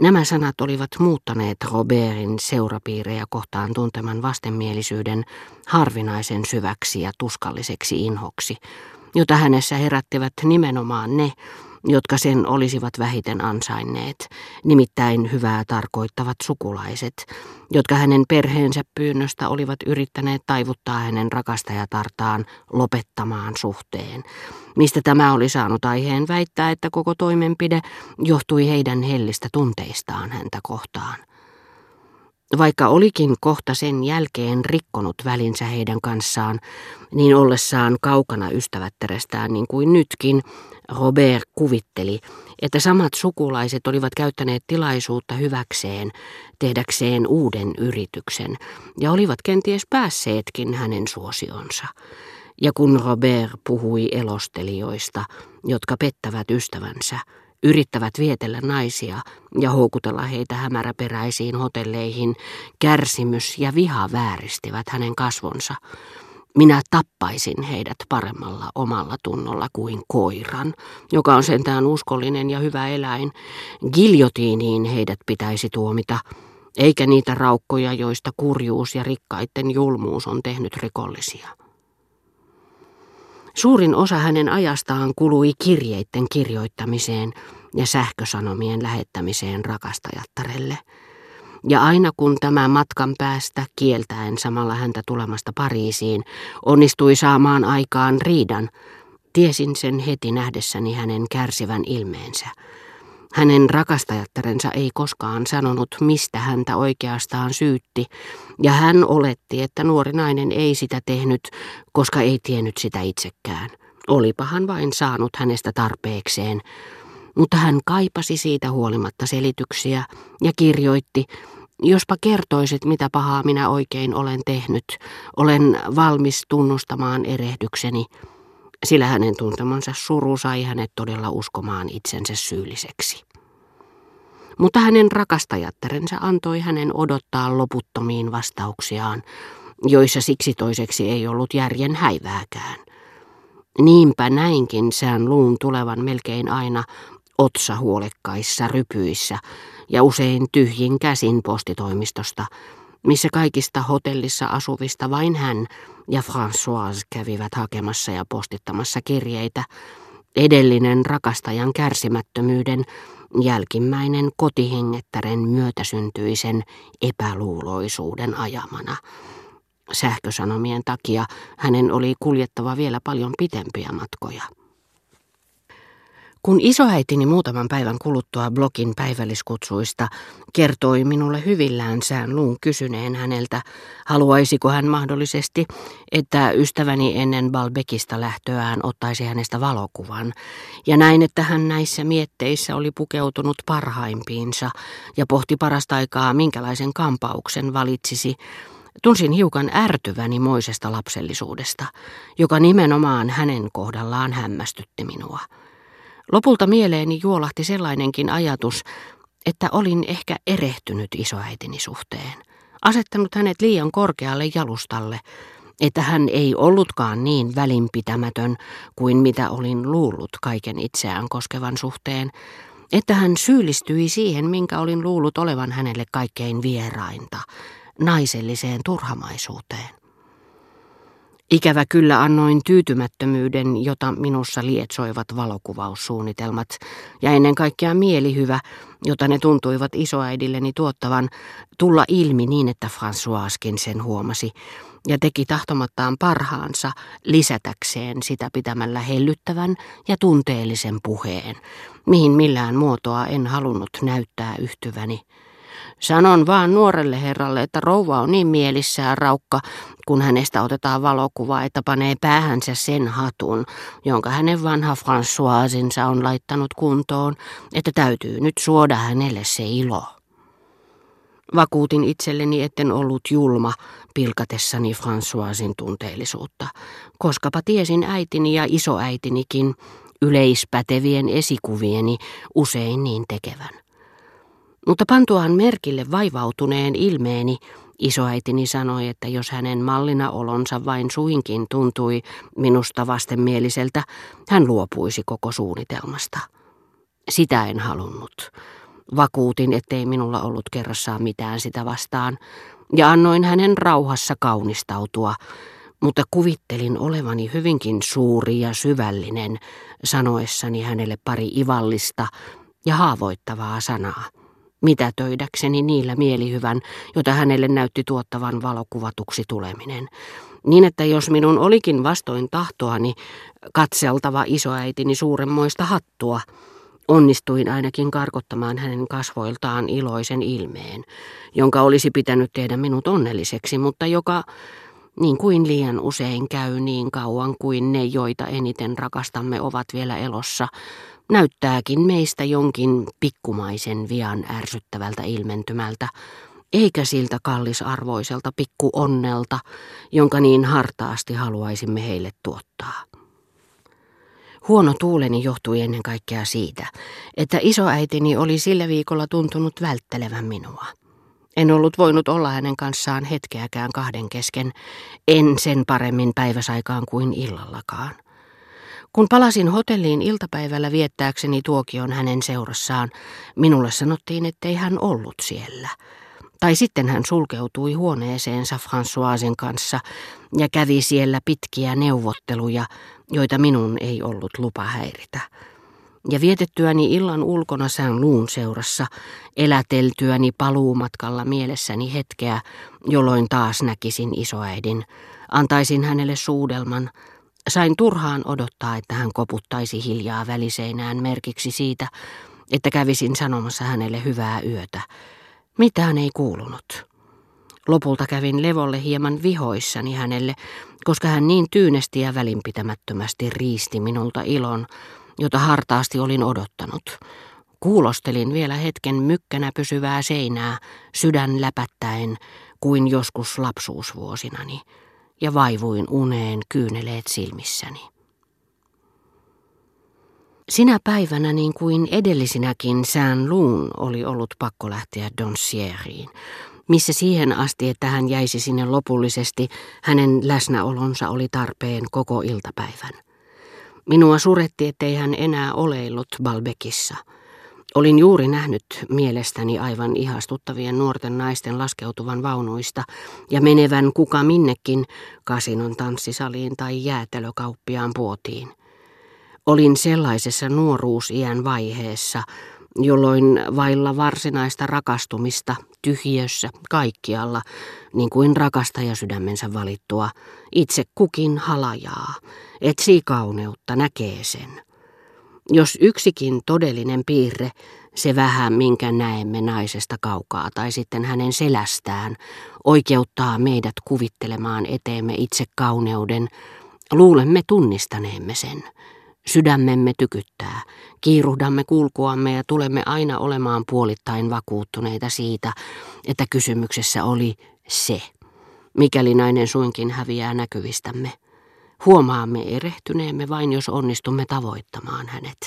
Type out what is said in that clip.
Nämä sanat olivat muuttaneet Robertin seurapiirejä kohtaan tunteman vastenmielisyyden harvinaisen syväksi ja tuskalliseksi inhoksi, jota hänessä herättivät nimenomaan ne, jotka sen olisivat vähiten ansainneet, nimittäin hyvää tarkoittavat sukulaiset, jotka hänen perheensä pyynnöstä olivat yrittäneet taivuttaa hänen rakastajatartaan lopettamaan suhteen, mistä tämä oli saanut aiheen väittää, että koko toimenpide johtui heidän hellistä tunteistaan häntä kohtaan. Vaikka olikin kohta sen jälkeen rikkonut välinsä heidän kanssaan, niin ollessaan kaukana ystävätterestään niin kuin nytkin, Robert kuvitteli, että samat sukulaiset olivat käyttäneet tilaisuutta hyväkseen, tehdäkseen uuden yrityksen, ja olivat kenties päässeetkin hänen suosionsa. Ja kun Robert puhui elostelijoista, jotka pettävät ystävänsä, yrittävät vietellä naisia ja houkutella heitä hämäräperäisiin hotelleihin, kärsimys ja viha vääristivät hänen kasvonsa. Minä tappaisin heidät paremmalla omalla tunnolla kuin koiran, joka on sentään uskollinen ja hyvä eläin. Giljotiiniin heidät pitäisi tuomita, eikä niitä raukkoja, joista kurjuus ja rikkaitten julmuus on tehnyt rikollisia. Suurin osa hänen ajastaan kului kirjeitten kirjoittamiseen ja sähkösanomien lähettämiseen rakastajattarelle. Ja aina kun tämä matkan päästä, kieltäen samalla häntä tulemasta Pariisiin, onnistui saamaan aikaan riidan, tiesin sen heti nähdessäni hänen kärsivän ilmeensä. Hänen rakastajattarensa ei koskaan sanonut, mistä häntä oikeastaan syytti, ja hän oletti, että nuori nainen ei sitä tehnyt, koska ei tiennyt sitä itsekään. Olipa hän vain saanut hänestä tarpeekseen. Mutta hän kaipasi siitä huolimatta selityksiä ja kirjoitti, jospa kertoisit, mitä pahaa minä oikein olen tehnyt, olen valmis tunnustamaan erehdykseni, sillä hänen tuntemansa suru sai hänet todella uskomaan itsensä syylliseksi. Mutta hänen rakastajattarensa antoi hänen odottaa loputtomiin vastauksiaan, joissa siksi toiseksi ei ollut järjen häivääkään. Niinpä näinkin sään luun tulevan melkein aina otsahuolekkaissa rypyissä ja usein tyhjin käsin postitoimistosta, missä kaikista hotellissa asuvista vain hän ja Françoise kävivät hakemassa ja postittamassa kirjeitä, edellinen rakastajan kärsimättömyyden, jälkimmäinen kotihengettären myötäsyntyisen epäluuloisuuden ajamana. Sähkösanomien takia hänen oli kuljettava vielä paljon pitempiä matkoja. Kun isoäitini muutaman päivän kuluttua blogin päivälliskutsuista kertoi minulle hyvillään sään luun kysyneen häneltä, haluaisiko hän mahdollisesti, että ystäväni ennen Balbekista lähtöään ottaisi hänestä valokuvan, ja näin, että hän näissä mietteissä oli pukeutunut parhaimpiinsa ja pohti parasta aikaa, minkälaisen kampauksen valitsisi, tunsin hiukan ärtyväni moisesta lapsellisuudesta, joka nimenomaan hänen kohdallaan hämmästytti minua. Lopulta mieleeni juolahti sellainenkin ajatus, että olin ehkä erehtynyt isoäitini suhteen, asettanut hänet liian korkealle jalustalle, että hän ei ollutkaan niin välinpitämätön kuin mitä olin luullut kaiken itseään koskevan suhteen, että hän syyllistyi siihen, minkä olin luullut olevan hänelle kaikkein vierainta, naiselliseen turhamaisuuteen. Ikävä kyllä annoin tyytymättömyyden, jota minussa lietsoivat valokuvaussuunnitelmat, ja ennen kaikkea mielihyvä, jota ne tuntuivat isoäidilleni tuottavan, tulla ilmi niin, että Françoiskin sen huomasi, ja teki tahtomattaan parhaansa lisätäkseen sitä pitämällä hellyttävän ja tunteellisen puheen, mihin millään muotoa en halunnut näyttää yhtyväni. Sanon vaan nuorelle herralle, että rouva on niin mielissään raukka, kun hänestä otetaan valokuvaa, että panee päähänsä sen hatun, jonka hänen vanha Françoisinsa on laittanut kuntoon, että täytyy nyt suoda hänelle se ilo. Vakuutin itselleni, etten ollut julma pilkatessani Françoisin tunteellisuutta, koskapa tiesin äitini ja isoäitinikin yleispätevien esikuvieni usein niin tekevän. Mutta pantuaan merkille vaivautuneen ilmeeni, isoäitini sanoi, että jos hänen mallinaolonsa vain suinkin tuntui minusta vastenmieliseltä, hän luopuisi koko suunnitelmasta. Sitä en halunnut. Vakuutin, ettei minulla ollut kerrassaan mitään sitä vastaan, ja annoin hänen rauhassa kaunistautua, mutta kuvittelin olevani hyvinkin suuri ja syvällinen, sanoessani hänelle pari ivallista ja haavoittavaa sanaa, mitätöidäkseni niillä mielihyvän, jota hänelle näytti tuottavan valokuvatuksi tuleminen. Niin, että jos minun olikin vastoin tahtoani katseltava isoäitini suuremmoista hattua, onnistuin ainakin karkottamaan hänen kasvoiltaan iloisen ilmeen, jonka olisi pitänyt tehdä minut onnelliseksi, mutta joka, niin kuin liian usein käy niin kauan kuin ne, joita eniten rakastamme, ovat vielä elossa, näyttääkin meistä jonkin pikkumaisen vian ärsyttävältä ilmentymältä, eikä siltä kallisarvoiselta pikkuonnelta, jonka niin hartaasti haluaisimme heille tuottaa. Huono tuuleni johtui ennen kaikkea siitä, että isoäitini oli sillä viikolla tuntunut välttelevän minua. En ollut voinut olla hänen kanssaan hetkeäkään kahden kesken, en sen paremmin päiväsaikaan kuin illallakaan. Kun palasin hotelliin iltapäivällä viettääkseni tuokion hänen seurassaan, minulle sanottiin, ettei hän ollut siellä. Tai sitten hän sulkeutui huoneeseensa Françoisen kanssa ja kävi siellä pitkiä neuvotteluja, joita minun ei ollut lupa häiritä. Ja vietettyäni illan ulkona Saint-Loun seurassa, eläteltyäni paluumatkalla mielessäni hetkeä, jolloin taas näkisin isoäidin, antaisin hänelle suudelman, sain turhaan odottaa, että hän koputtaisi hiljaa väliseinään merkiksi siitä, että kävisin sanomassa hänelle hyvää yötä. Mitään ei kuulunut. Lopulta kävin levolle hieman vihoissani hänelle, koska hän niin tyynesti ja välinpitämättömästi riisti minulta ilon, jota hartaasti olin odottanut. Kuulostelin vielä hetken mykkänä pysyvää seinää, sydän läpättäen, kuin joskus lapsuusvuosinani, ja vaivuin uneen kyyneleet silmissäni. Sinä päivänä, niin kuin edellisinäkin, Saint-Loun oli ollut pakko lähteä Doncieriin, missä siihen asti, että hän jäisi sinne lopullisesti, hänen läsnäolonsa oli tarpeen koko iltapäivän. Minua suretti, ettei hän enää oleillut Balbekissa. Olin juuri nähnyt mielestäni aivan ihastuttavien nuorten naisten laskeutuvan vaunuista ja menevän kuka minnekin kasinon tanssisaliin tai jäätelökauppiaan puotiin. Olin sellaisessa nuoruusiän vaiheessa, jolloin vailla varsinaista rakastumista tyhjössä kaikkialla, niin kuin rakastaja sydämensä valittua, itse kukin halajaa, etsii kauneutta, näkee sen. Jos yksikin todellinen piirre, se vähän minkä näemme naisesta kaukaa tai sitten hänen selästään, oikeuttaa meidät kuvittelemaan eteemme itse kauneuden, luulemme tunnistaneemme sen. Sydämemme tykyttää, kiiruhdamme kulkuamme ja tulemme aina olemaan puolittain vakuuttuneita siitä, että kysymyksessä oli se, mikäli nainen suinkin häviää näkyvistämme. Huomaamme erehtyneemme vain, jos onnistumme tavoittamaan hänet.